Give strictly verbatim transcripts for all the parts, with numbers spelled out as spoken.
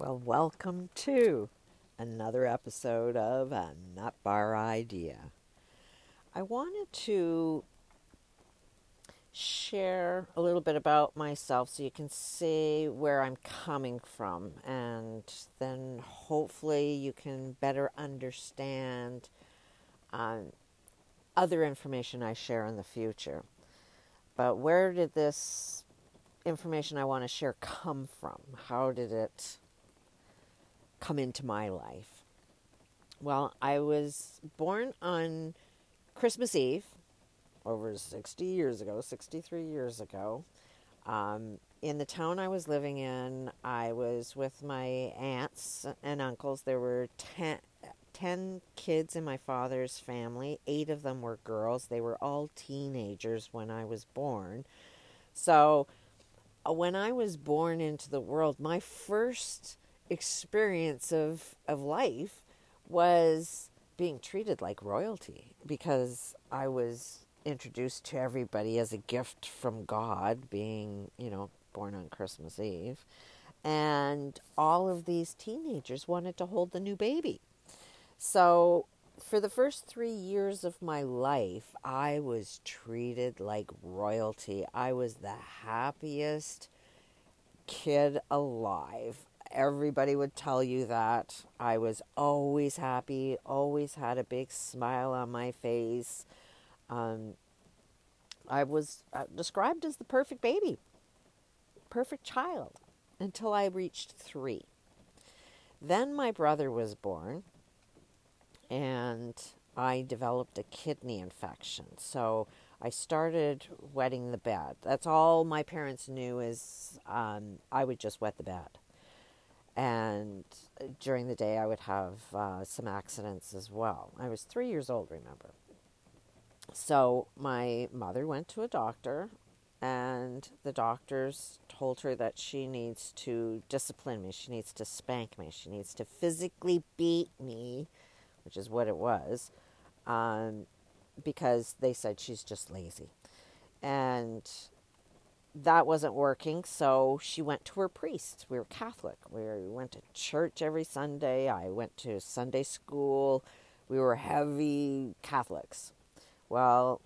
Well, welcome to another episode of A Nutbar Idea. I wanted to share a little bit about myself so you can see where I'm coming from, and then hopefully you can better understand um, other information I share in the future. But where did this information I want to share come from? How did it come into my life? Well, I was born on Christmas Eve over sixty years ago, sixty-three years ago. Um, in the town I was living in, I was with my aunts and uncles. There were ten, ten kids in my father's family. Eight of them were girls. They were all teenagers when I was born. So when I was born into the world, my first experience of, of life was being treated like royalty, because I was introduced to everybody as a gift from God, being, you know, born on Christmas Eve. And all of these teenagers wanted to hold the new baby. So for the first three years of my life, I was treated like royalty. I was the happiest kid alive. Everybody would tell you that. I was always happy, always had a big smile on my face. Um, I was uh, described as the perfect baby, perfect child, until I reached three. Then my brother was born, and I developed a kidney infection. So I started wetting the bed. That's all my parents knew, is um, I would just wet the bed. And during the day, I would have uh, some accidents as well. I was three years old, remember. So my mother went to a doctor, and the doctors told her that she needs to discipline me. She needs to spank me. She needs to physically beat me, which is what it was, um, because they said she's just lazy. And that wasn't working, so she went to her priest. We were Catholic. We went to church every Sunday. I went to Sunday school. We were heavy Catholics. Well,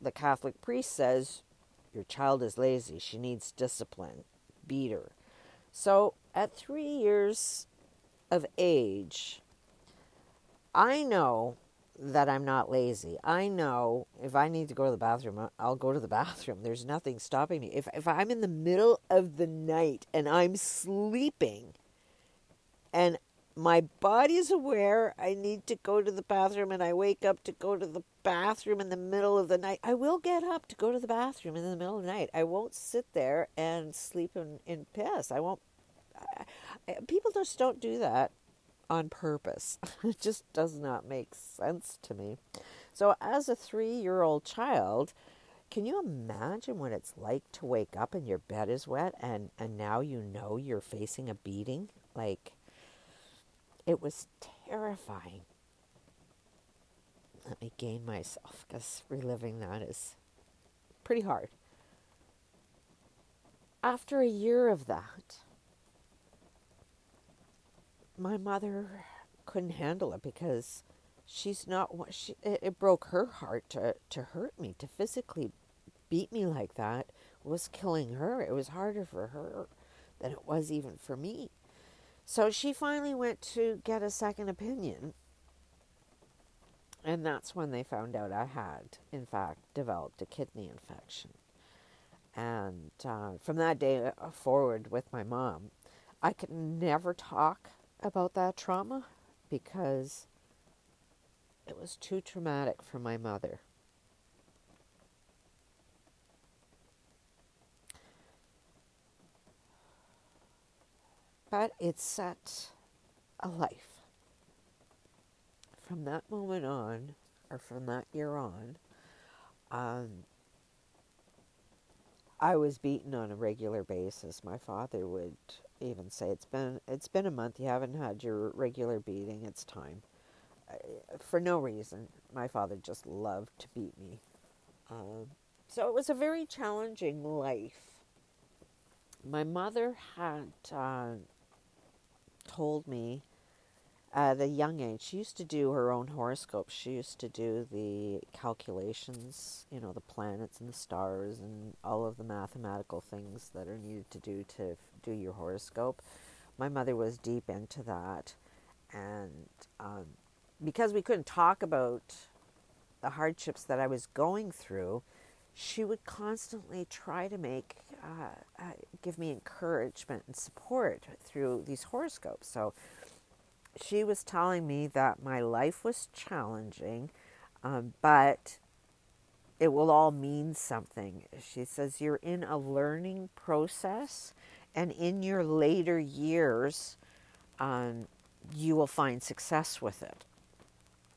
the Catholic priest says, your child is lazy. She needs discipline. Beat her. So at three years of age, I know that I'm not lazy. I know if I need to go to the bathroom, I'll go to the bathroom. There's nothing stopping me. If if I'm in the middle of the night and I'm sleeping and my body's aware I need to go to the bathroom, and I wake up to go to the bathroom in the middle of the night, I will get up to go to the bathroom in the middle of the night. I won't sit there and sleep in, in piss. I won't. I, I, people just don't do that on purpose. It just does not make sense to me. So as a three-year-old child, can you imagine what it's like to wake up and your bed is wet, and, and now you know you're facing a beating? Like, it was terrifying. Let me gain myself, because reliving that is pretty hard. After a year of that, my mother couldn't handle it, because she's not what she, it, it broke her heart to, to hurt me, to physically beat me like that was killing her. It was harder for her than it was even for me. So she finally went to get a second opinion. And that's when they found out I had, in fact, developed a kidney infection. And uh, from that day forward with my mom, I could never talk about that trauma, because it was too traumatic for my mother. But it set a life. From that moment on, or from that year on, um, I was beaten on a regular basis. My father would even say, it's been it's been a month, you haven't had your regular beating, it's time. For no reason. My father just loved to beat me. Um, so it was a very challenging life. My mother had uh, told me at a young age, she used to do her own horoscope. She used to do the calculations, you know, the planets and the stars and all of the mathematical things that are needed to do to do your horoscope. My mother was deep into that. And um, because we couldn't talk about the hardships that I was going through, she would constantly try to make, uh, uh, give me encouragement and support through these horoscopes. So she was telling me that my life was challenging, um, but it will all mean something. She says, you're in a learning process, and in your later years, um, you will find success with it.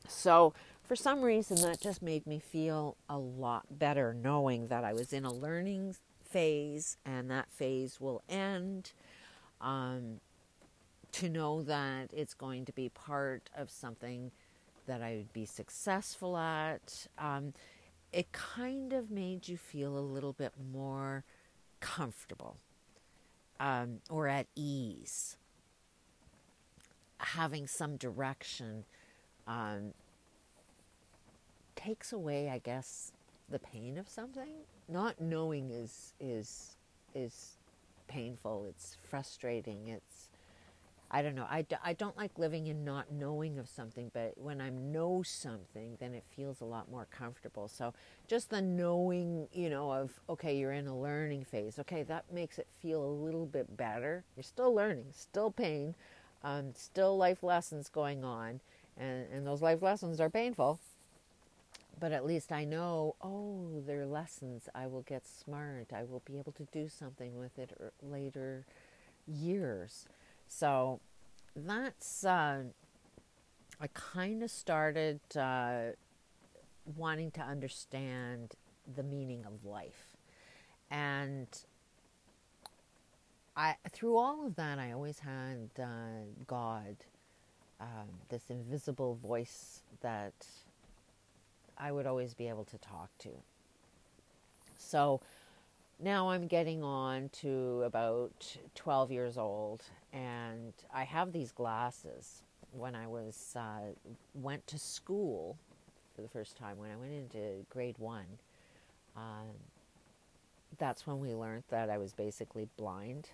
So for some reason, that just made me feel a lot better, knowing that I was in a learning phase and that phase will end. Um, to know that it's going to be part of something that I would be successful at, um, it kind of made you feel a little bit more comfortable um, or at ease. Having some direction um, takes away, I guess, the pain of something. Not knowing is is is painful. It's frustrating. It's I don't know. I, d- I don't like living in not knowing of something, but when I know something, then it feels a lot more comfortable. So just the knowing, you know, of, okay, you're in a learning phase. Okay, that makes it feel a little bit better. You're still learning, still pain, Um, still life lessons going on, and, and those life lessons are painful, but at least I know, oh, they're lessons. I will get smart. I will be able to do something with it or later years. So that's, uh, I kind of started uh, wanting to understand the meaning of life. And I, through all of that, I always had uh, God, um, this invisible voice that I would always be able to talk to. So now I'm getting on to about twelve years old, and I have these glasses. When I was uh, went to school for the first time, when I went into grade one, uh, that's when we learned that I was basically blind.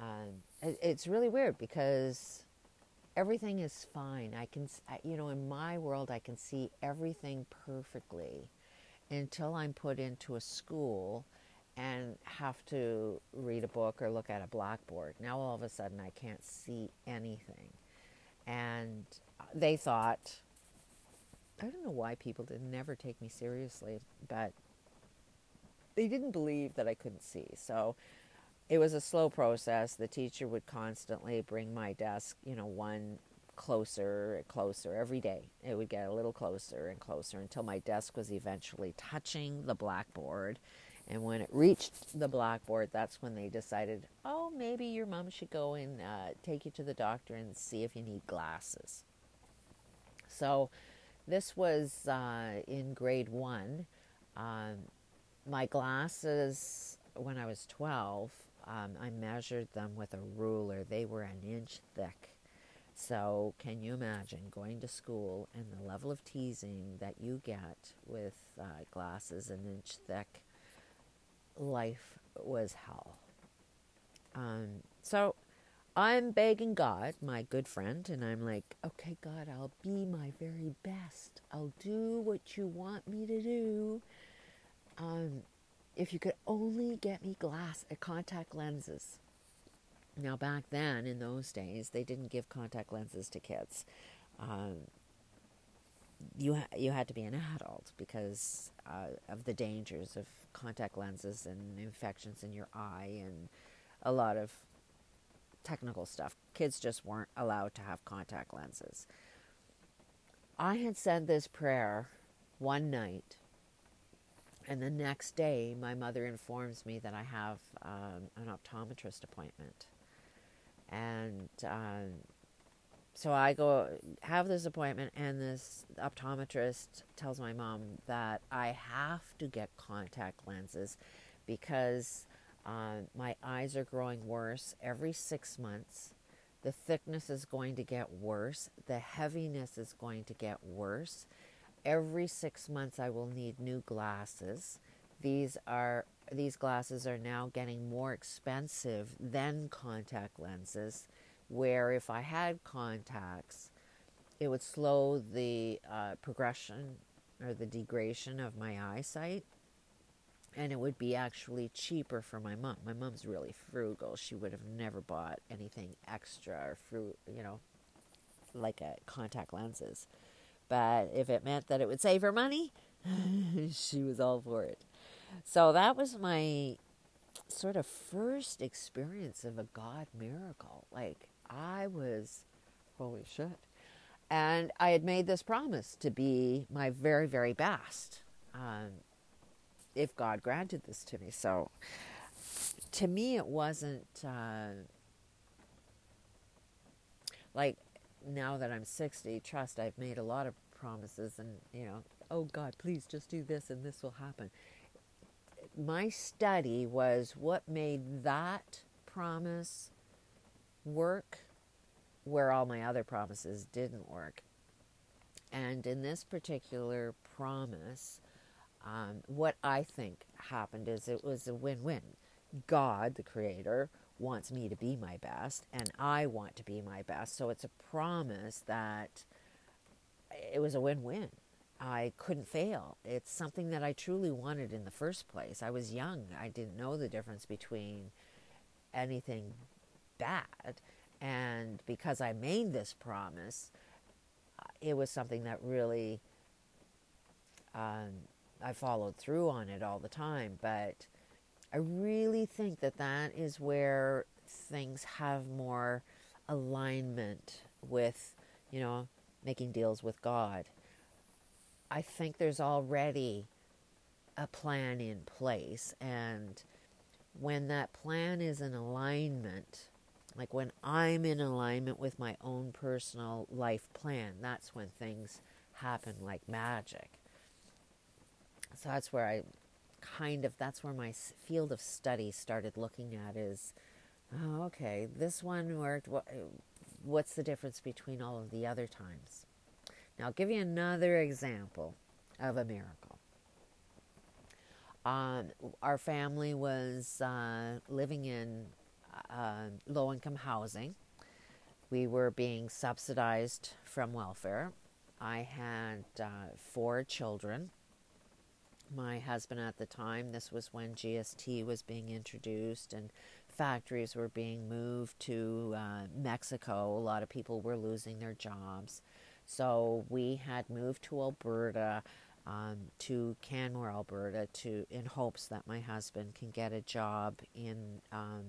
Um, it, it's really weird because everything is fine. I can, I, you know, in my world, I can see everything perfectly until I'm put into a school and have to read a book or look at a blackboard. Now, all of a sudden, I can't see anything. And they thought, I don't know why people did never take me seriously, but they didn't believe that I couldn't see. So it was a slow process. The teacher would constantly bring my desk, you know, one closer and closer every day. It would get a little closer and closer until my desk was eventually touching the blackboard. And when it reached the blackboard, that's when they decided, oh, maybe your mom should go and uh, take you to the doctor and see if you need glasses. So this was uh, in grade one. Um, my glasses... When I was twelve, um, I measured them with a ruler. They were an inch thick. So can you imagine going to school and the level of teasing that you get with uh, glasses an inch thick? Life was hell. Um, so I'm begging God, my good friend, and I'm like, okay, God, I'll be my very best. I'll do what you want me to do. Um... If you could only get me glass, uh, contact lenses. Now, back then, in those days, they didn't give contact lenses to kids. Um, you ha- you had to be an adult because uh, of the dangers of contact lenses and infections in your eye and a lot of technical stuff. Kids just weren't allowed to have contact lenses. I had said this prayer one night, and the next day, my mother informs me that I have um, an optometrist appointment. And um, so I go have this appointment, and this optometrist tells my mom that I have to get contact lenses because um, my eyes are growing worse every six months. the thickness is going to get worse. The heaviness is going to get worse. Every six months I will need new glasses. These are these glasses are now getting more expensive than contact lenses, where if I had contacts, it would slow the uh, progression or the degradation of my eyesight, and it would be actually cheaper for my mom. My mom's really frugal. She would have never bought anything extra or fruit, you know, like a contact lenses. But if it meant that it would save her money, she was all for it. So that was my sort of first experience of a God miracle. Like, I was, holy shit. And I had made this promise to be my very, very best, um, if God granted this to me. So to me, it wasn't uh, like, now that I'm sixty, trust, I've made a lot of promises and, you know, oh God, please just do this and this will happen. My study was what made that promise work where all my other promises didn't work. And in this particular promise, um, what I think happened is it was a win-win. God, the Creator, wants me to be my best, and I want to be my best. So it's a promise that it was a win-win. I couldn't fail. It's something that I truly wanted in the first place. I was young. I didn't know the difference between anything bad. And because I made this promise, it was something that really, um, I followed through on it all the time. But I really think that that is where things have more alignment with, you know, making deals with God. I think there's already a plan in place, and when that plan is in alignment, like when I'm in alignment with my own personal life plan, that's when things happen like magic. So that's where I kind of, that's where my field of study started looking at is, oh, okay, this one worked. What, what's the difference between all of the other times? Now, I'll give you another example of a miracle. Um, our family was uh, living in uh, low-income housing. We were being subsidized from welfare. I had uh, four children. My husband at the time, this was when G S T was being introduced and factories were being moved to uh, Mexico. A lot of people were losing their jobs. So we had moved to Alberta, um, to Canmore, Alberta, to in hopes that my husband can get a job in um,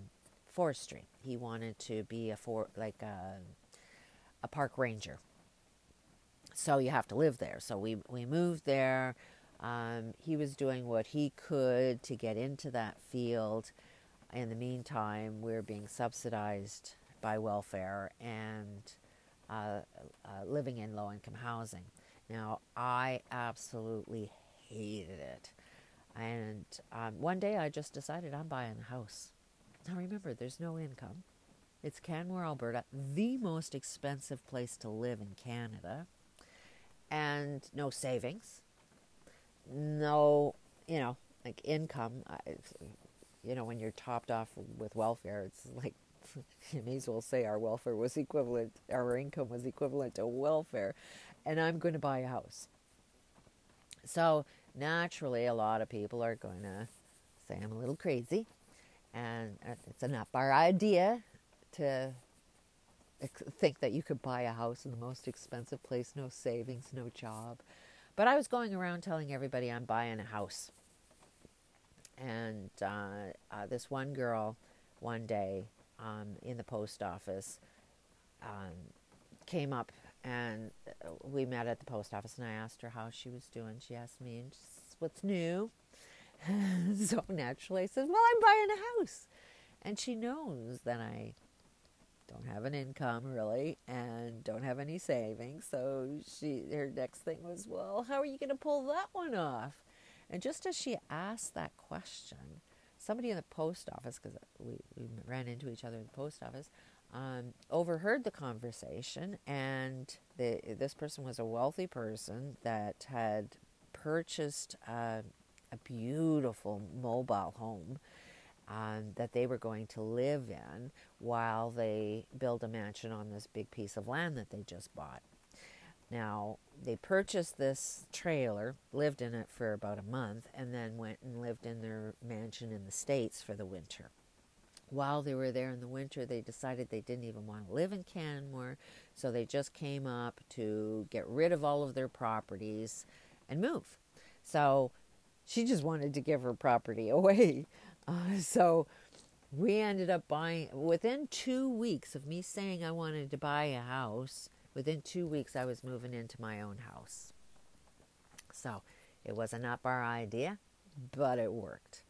forestry. He wanted to be a for like a, a park ranger. So you have to live there. So we we moved there. Um, he was doing what he could to get into that field. In the meantime, we were being subsidized by welfare and Uh, uh, living in low-income housing. Now, I absolutely hated it. And um, one day I just decided I'm buying a house. Now, remember, there's no income. It's Canmore, Alberta, the most expensive place to live in Canada. And no savings. No, you know, like income. I, you know, when you're topped off with welfare, it's like, you may as well say our welfare was equivalent, our income was equivalent to welfare, and I'm going to buy a house. So naturally, a lot of people are going to say I'm a little crazy, and it's an Nutbar idea to think that you could buy a house in the most expensive place, no savings, no job. But I was going around telling everybody I'm buying a house. And uh, uh, this one girl, one day, Um, in the post office, um, came up and we met at the post office, and I asked her how she was doing. She asked me, what's new? So naturally I said, well, I'm buying a house. And she knows that I don't have an income really and don't have any savings. So she, her next thing was, well, how are you going to pull that one off? And just as she asked that question, somebody in the post office, because we, we ran into each other in the post office, um, overheard the conversation, and the, this person was a wealthy person that had purchased uh, a beautiful mobile home um, that they were going to live in while they build a mansion on this big piece of land that they just bought. Now, they purchased this trailer, lived in it for about a month, and then went and lived in their mansion in the States for the winter. While they were there in the winter, they decided they didn't even want to live in Canmore, so they just came up to get rid of all of their properties and move. So she just wanted to give her property away. Uh, so we ended up buying, within two weeks of me saying I wanted to buy a house, within two weeks, I was moving into my own house. So it was a Nutbar idea, but it worked.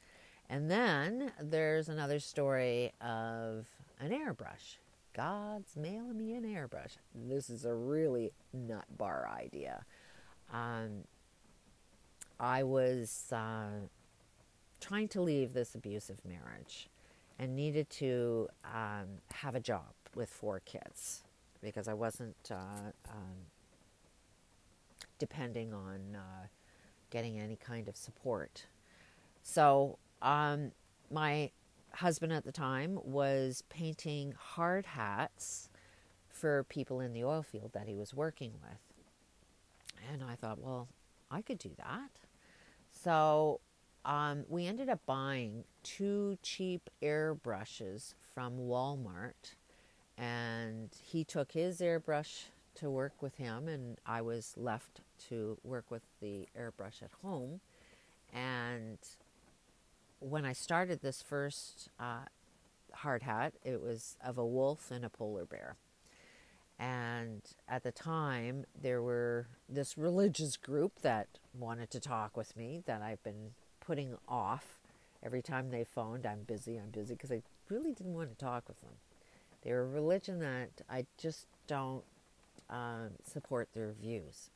And then there's another story of an airbrush. God's mailing me an airbrush. This is a really Nutbar idea. Um, I was uh, trying to leave this abusive marriage and needed to um, have a job with four kids, because I wasn't uh, um, depending on uh, getting any kind of support. So um, my husband at the time was painting hard hats for people in the oil field that he was working with. And I thought, well, I could do that. So um, we ended up buying two cheap airbrushes from Walmart. And he took his airbrush to work with him, and I was left to work with the airbrush at home. And when I started this first uh, hard hat, it was of a wolf and a polar bear. And at the time, there were this religious group that wanted to talk with me that I've been putting off. Every time they phoned, I'm busy, I'm busy, because I really didn't want to talk with them. They're a religion that I just don't um, support their views.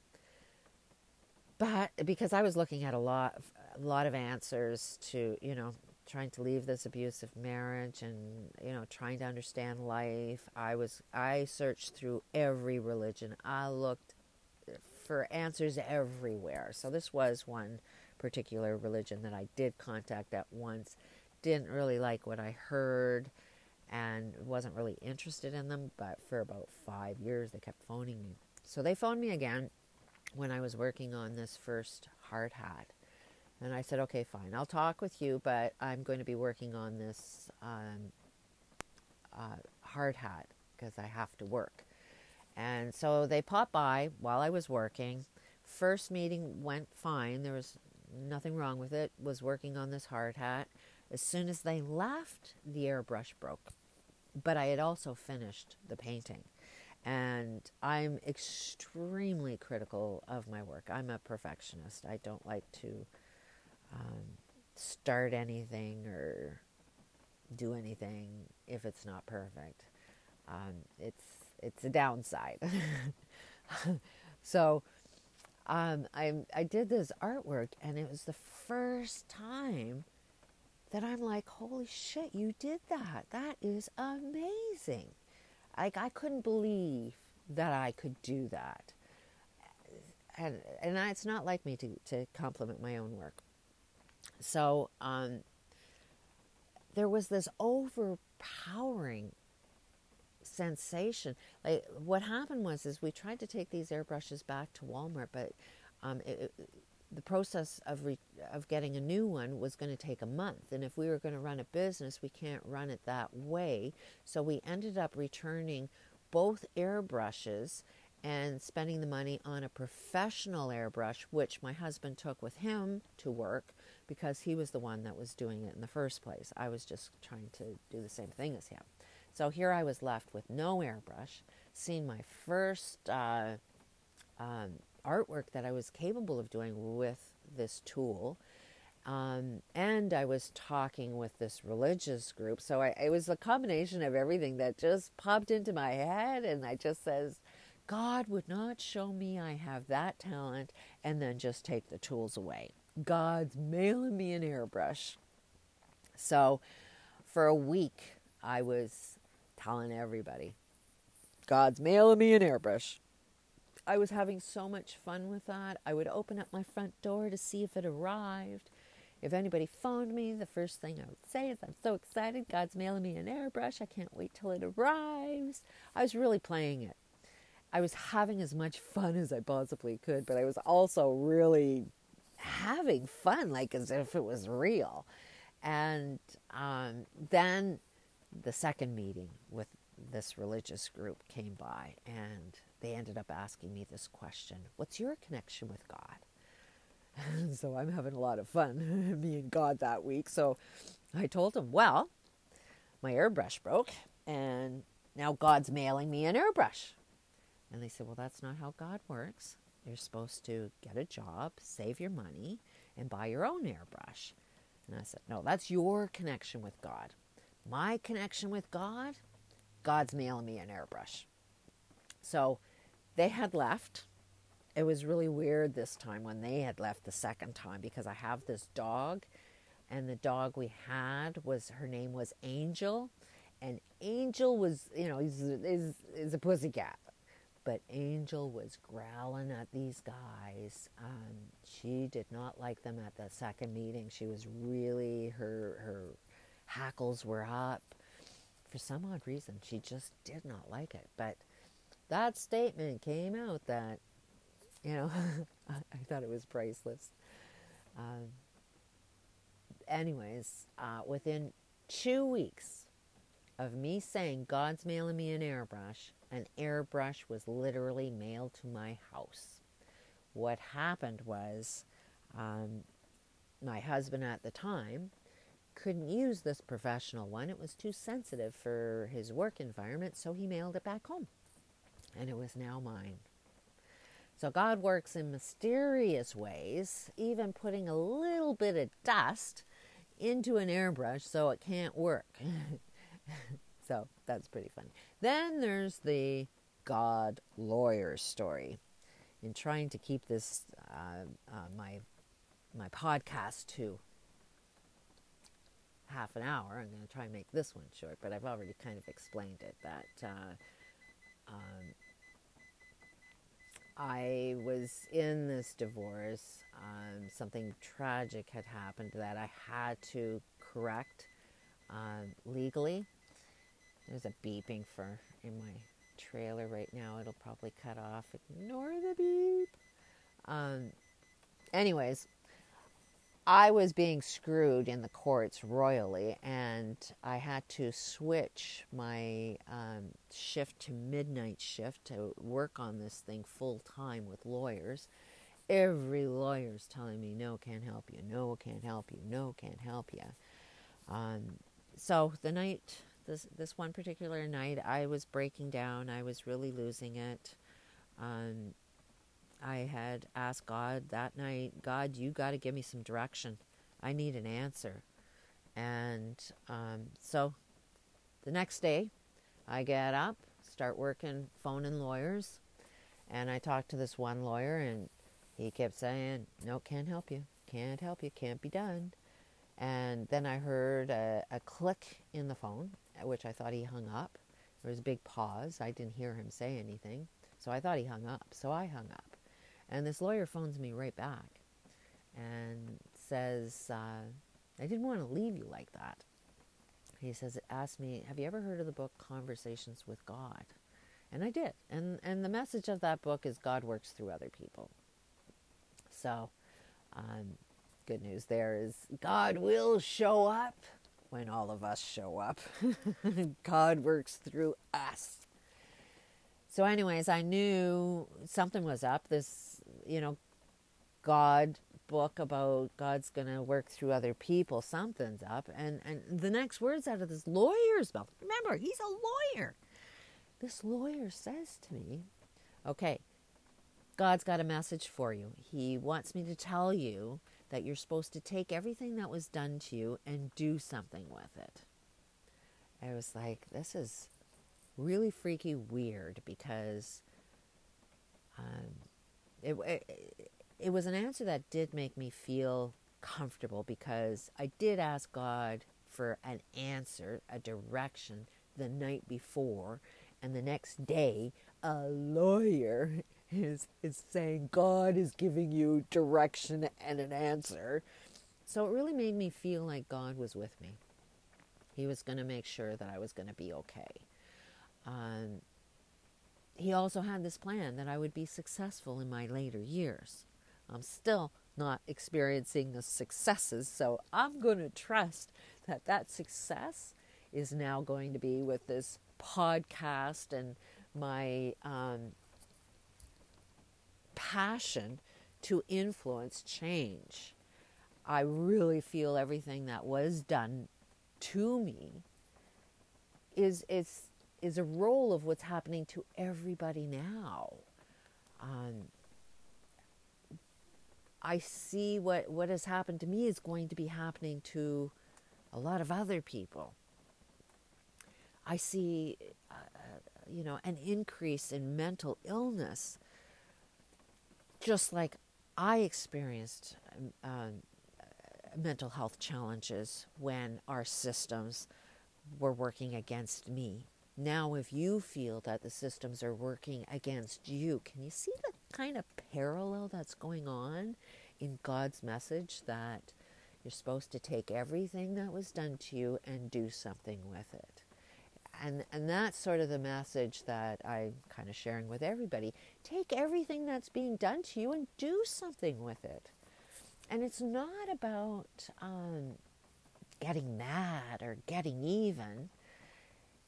But because I was looking at a lot of, a lot of answers to, you know, trying to leave this abusive marriage and, you know, trying to understand life, I was I searched through every religion. I looked for answers everywhere. So this was one particular religion that I did contact at once. Didn't really like what I heard, and wasn't really interested in them, but for about five years they kept phoning me. So they phoned me again when I was working on this first hard hat. And I said, okay, fine, I'll talk with you, but I'm going to be working on this um, uh, hard hat because I have to work. And so they popped by while I was working. First meeting went fine. There was nothing wrong with it. Was working on this hard hat. As soon as they left, the airbrush broke. But I had also finished the painting. And I'm extremely critical of my work. I'm a perfectionist. I don't like to um, start anything or do anything if it's not perfect. Um, it's it's a downside. So um, I, I did this artwork, and it was the first time that I'm like, holy shit, you did that. That is amazing. Like, I couldn't believe that I could do that. And and I, it's not like me to, to compliment my own work. So um, there was this overpowering sensation. Like, what happened was is we tried to take these airbrushes back to Walmart, but um, it, it the process of re- of getting a new one was going to take a month. And if we were going to run a business, we can't run it that way. So we ended up returning both airbrushes and spending the money on a professional airbrush, which my husband took with him to work because he was the one that was doing it in the first place. I was just trying to do the same thing as him. So here I was left with no airbrush, seeing my first uh, um, artwork that I was capable of doing with this tool, um, and I was talking with this religious group. So I, it was a combination of everything that just popped into my head, and I just says, God would not show me I have that talent and then just take the tools away. God's mailing me an airbrush. So for a week I was telling everybody. God's mailing me an airbrush. I was having so much fun with that. I would open up my front door to see if it arrived. If anybody phoned me, the first thing I would say is, I'm so excited. God's mailing me an airbrush. I can't wait till it arrives. I was really playing it. I was having as much fun as I possibly could, but I was also really having fun, like as if it was real. And um, then the second meeting with this religious group came by, and they ended up asking me this question: what's your connection with God? And so I'm having a lot of fun, me and God, that week. So I told him, well, my airbrush broke, and now God's mailing me an airbrush. And they said, well, that's not how God works. You're supposed to get a job, save your money, and buy your own airbrush. And I said, no, that's your connection with God. My connection with God, God's mailing me an airbrush. So they had left. It was really weird this time when they had left the second time, because I have this dog, and the dog we had was, her name was Angel. And Angel was, you know, is is is a pussycat. But Angel was growling at these guys. Um, she did not like them at the second meeting. She was really, her her hackles were up. For some odd reason, she just did not like it. But that statement came out that, you know, I, I thought it was priceless. Um, anyways, uh, within two weeks of me saying, God's mailing me an airbrush, an airbrush was literally mailed to my house. What happened was, um, my husband at the time couldn't use this professional one. It was too sensitive for his work environment, so he mailed it back home. And it was now mine. So God works in mysterious ways, even putting a little bit of dust into an airbrush so it can't work. So that's pretty funny. Then there's the God lawyer story. In trying to keep this uh, uh, my my podcast to half an hour, I'm going to try and make this one short. But I've already kind of explained it that uh, um, I was in this divorce. Um, something tragic had happened that I had to correct um, legally. There's a beeping for in my trailer right now. It'll probably cut off. Ignore the beep. Um, anyways, I was being screwed in the courts royally, and I had to switch my um, shift to midnight shift to work on this thing full time with lawyers. Every lawyer's telling me, no, can't help you. No, can't help you. No, can't help you. Um, so the night... This this one particular night, I was breaking down. I was really losing it. Um, I had asked God that night, God, you got to give me some direction. I need an answer. And um, so the next day, I get up, start working, phoning lawyers. And I talked to this one lawyer, and he kept saying, no, can't help you. Can't help you. Can't be done. And then I heard a, a click in the phone, which I thought he hung up. There was a big pause. I didn't hear him say anything. So I thought he hung up. So I hung up. And this lawyer phones me right back and says, uh, I didn't want to leave you like that. He says, asked me, have you ever heard of the book Conversations with God? And I did. And, and the message of that book is God works through other people. So um, good news there is God will show up when all of us show up. God works through us. So anyways, I knew something was up. This, you know, God book about God's going to work through other people. Something's up. And, and the next words out of this lawyer's mouth. Remember, he's a lawyer. This lawyer says to me, okay, God's got a message for you. He wants me to tell you that you're supposed to take everything that was done to you and do something with it. I was like, this is really freaky weird, because um, it, it, it was an answer that did make me feel comfortable, because I did ask God for an answer, a direction the night before, and the next day a lawyer is, is saying God is giving you direction and an answer. So it really made me feel like God was with me. He was going to make sure that I was going to be okay. Um, he also had this plan that I would be successful in my later years. I'm still not experiencing the successes, so I'm going to trust that that success is now going to be with this podcast and my um, passion to influence change. I really feel everything that was done to me is is is a role of what's happening to everybody now. Um, I see what, what has happened to me is going to be happening to a lot of other people. I see, uh, you know, an increase in mental illness, just like I experienced um, mental health challenges when our systems were working against me. Now, if you feel that the systems are working against you, can you see the kind of parallel that's going on in God's message that you're supposed to take everything that was done to you and do something with it? And and that's sort of the message that I'm kind of sharing with everybody. Take everything that's being done to you and do something with it. And it's not about um, getting mad or getting even.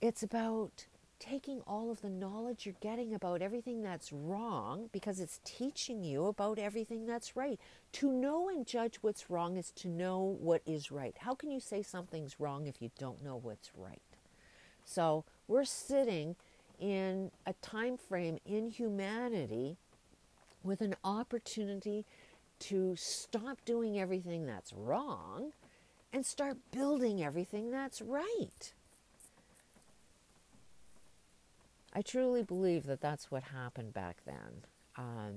It's about taking all of the knowledge you're getting about everything that's wrong, because it's teaching you about everything that's right. To know and judge what's wrong is to know what is right. How can you say something's wrong if you don't know what's right? So we're sitting in a time frame in humanity with an opportunity to stop doing everything that's wrong and start building everything that's right. I truly believe that that's what happened back then. Um,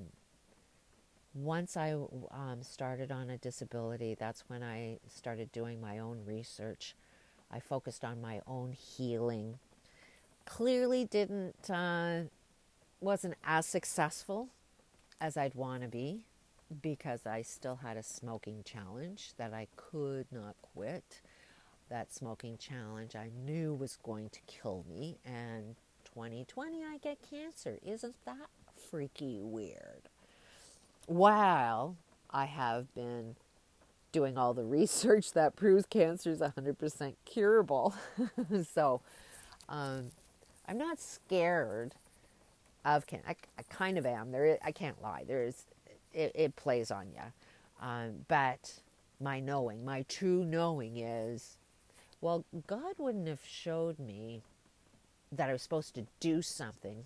once I um, started on a disability, that's when I started doing my own research. I focused on my own healing. Clearly didn't, uh, wasn't as successful as I'd want to be, because I still had a smoking challenge that I could not quit. That smoking challenge I knew was going to kill me. And twenty twenty, I get cancer. Isn't that freaky weird? While I have been doing all the research that proves cancer is one hundred percent curable. So um, I'm not scared of cancer. I, I kind of am. There is, I can't lie. There is... It, it plays on you. Um, but my knowing, my true knowing is, well, God wouldn't have showed me that I was supposed to do something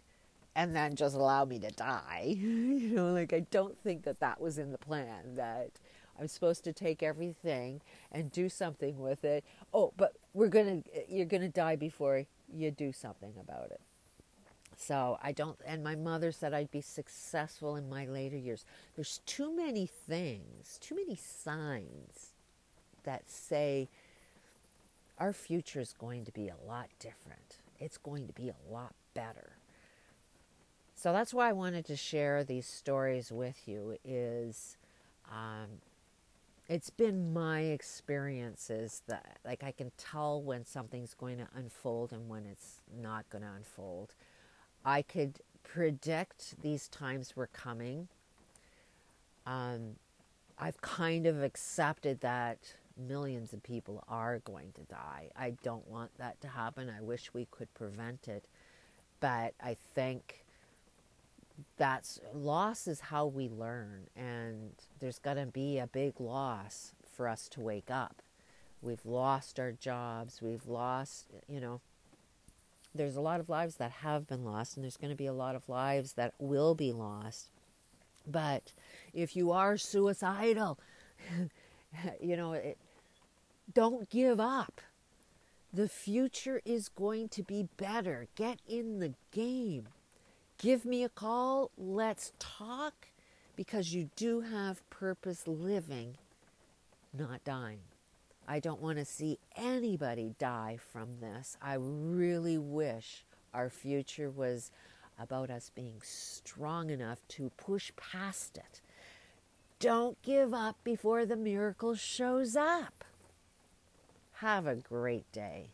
and then just allow me to die. You know, like, I don't think that that was in the plan, that I'm supposed to take everything and do something with it. Oh, but we're gonna, you're going to die before you do something about it. So I don't, and my mother said I'd be successful in my later years. There's too many things, too many signs that say our future is going to be a lot different. It's going to be a lot better. So that's why I wanted to share these stories with you is, um, it's been my experiences that, like, I can tell when something's going to unfold and when it's not going to unfold. I could predict these times were coming. Um, I've kind of accepted that millions of people are going to die. I don't want that to happen. I wish we could prevent it. But I think that's, loss is how we learn. And there's going to be a big loss for us to wake up. We've lost our jobs. We've lost, you know. There's a lot of lives that have been lost, and there's going to be a lot of lives that will be lost. But if you are suicidal, you know, it, don't give up. The future is going to be better. Get in the game. Give me a call. Let's talk, because you do have purpose living, not dying. I don't want to see anybody die from this. I really wish our future was about us being strong enough to push past it. Don't give up before the miracle shows up. Have a great day.